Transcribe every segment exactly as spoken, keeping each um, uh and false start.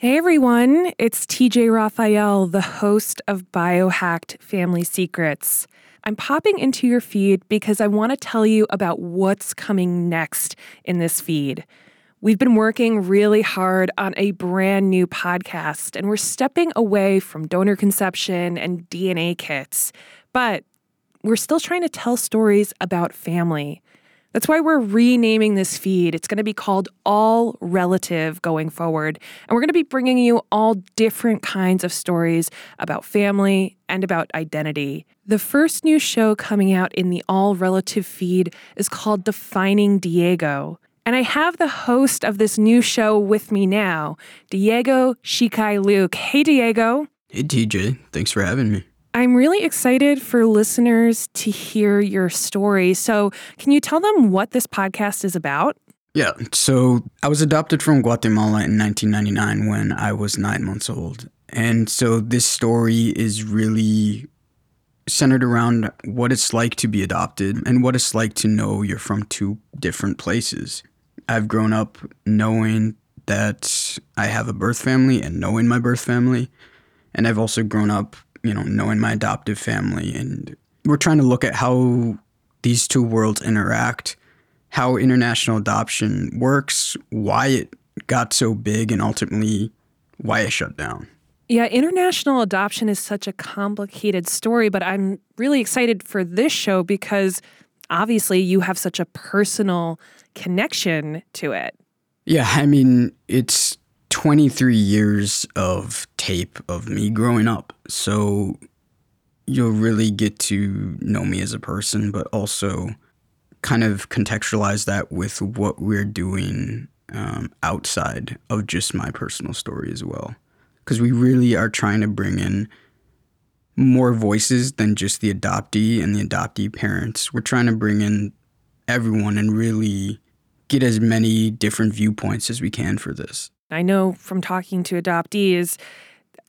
Hey everyone, it's T J Raphael, the host of Biohacked Family Secrets. I'm popping into your feed because I want to tell you about what's coming next in this feed. We've been working really hard on a brand new podcast, and we're stepping away from donor conception and D N A kits, but we're still trying to tell stories about family. That's why we're renaming this feed. It's going to be called All Relative going forward. And we're going to be bringing you all different kinds of stories about family and about identity. The first new show coming out in the All Relative feed is called Defining Diego. And I have the host of this new show with me now, Diego Shikai-Luke. Hey, Diego. Hey, T J. Thanks for having me. I'm really excited for listeners to hear your story. So can you tell them what this podcast is about? Yeah. So I was adopted from Guatemala in nineteen ninety-nine when I was nine months old. And so this story is really centered around what it's like to be adopted and what it's like to know you're from two different places. I've grown up knowing that I have a birth family and knowing my birth family. And I've also grown up you know, knowing my adoptive family. And we're trying to look at how these two worlds interact, how international adoption works, why it got so big, and ultimately why it shut down. Yeah, international adoption is such a complicated story, but I'm really excited for this show because obviously you have such a personal connection to it. Yeah, I mean, it's twenty-three years of tape of me growing up. So you'll really get to know me as a person, but also kind of contextualize that with what we're doing um, outside of just my personal story as well. Because we really are trying to bring in more voices than just the adoptee and the adoptee parents. We're trying to bring in everyone and really get as many different viewpoints as we can for this. I know from talking to adoptees,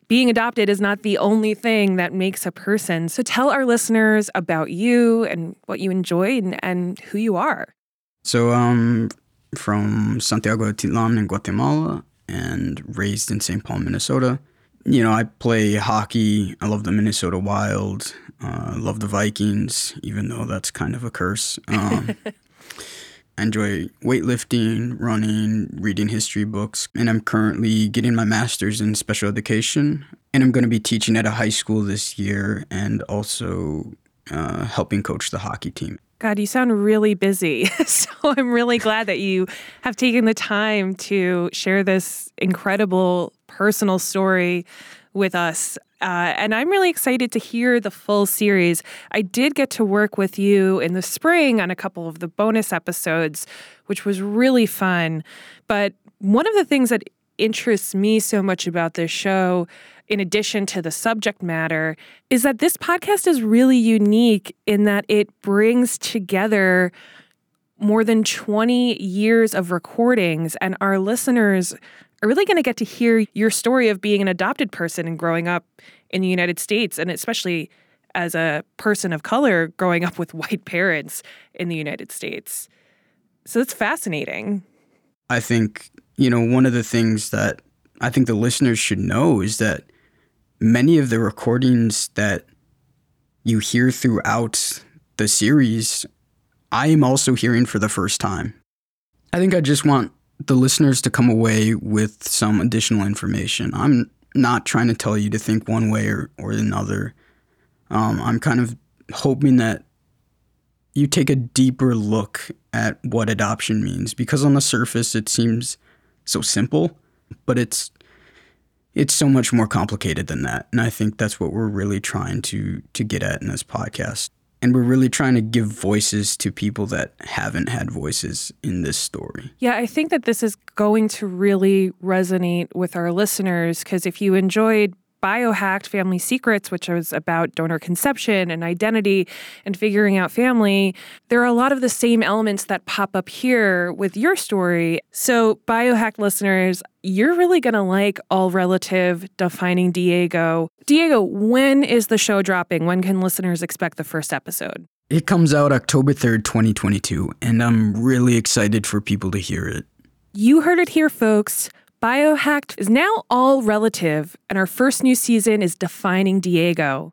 being adopted is not the only thing that makes a person. So tell our listeners about you and what you enjoy and, and who you are. So I'm um, from Santiago de Titlán in Guatemala and raised in Saint Paul, Minnesota. You know, I play hockey. I love the Minnesota Wild. I uh, love the Vikings, even though that's kind of a curse. Um I enjoy weightlifting, running, reading history books, and I'm currently getting my master's in special education, and I'm going to be teaching at a high school this year and also uh, helping coach the hockey team. God, you sound really busy, so I'm really glad that you have taken the time to share this incredible personal story with us. Uh, and I'm really excited to hear the full series. I did get to work with you in the spring on a couple of the bonus episodes, which was really fun. But one of the things that interests me so much about this show, in addition to the subject matter, is that this podcast is really unique in that it brings together more than twenty years of recordings, and our listeners are really going to get to hear your story of being an adopted person and growing up in the United States, and especially as a person of color growing up with white parents in the United States. So that's fascinating. I think, you know, one of the things that I think the listeners should know is that many of the recordings that you hear throughout the series, I am also hearing for the first time. I think I just want the listeners to come away with some additional information. I'm not trying to tell you to think one way or, or another. Um, I'm kind of hoping that you take a deeper look at what adoption means, because on the surface it seems so simple, but it's it's so much more complicated than that. And I think that's what we're really trying to to get at in this podcast. And we're really trying to give voices to people that haven't had voices in this story. Yeah, I think that this is going to really resonate with our listeners, because if you enjoyed Biohacked Family Secrets, which was about donor conception and identity and figuring out family, there are a lot of the same elements that pop up here with your story. So Biohacked listeners, you're really going to like All Relative: Defining Diego. Diego, when is the show dropping? When can listeners expect the first episode? It comes out October third, twenty twenty-two, and I'm really excited for people to hear it. You heard it here, folks. Biohacked is now all relative, and our first new season is Defining Diego.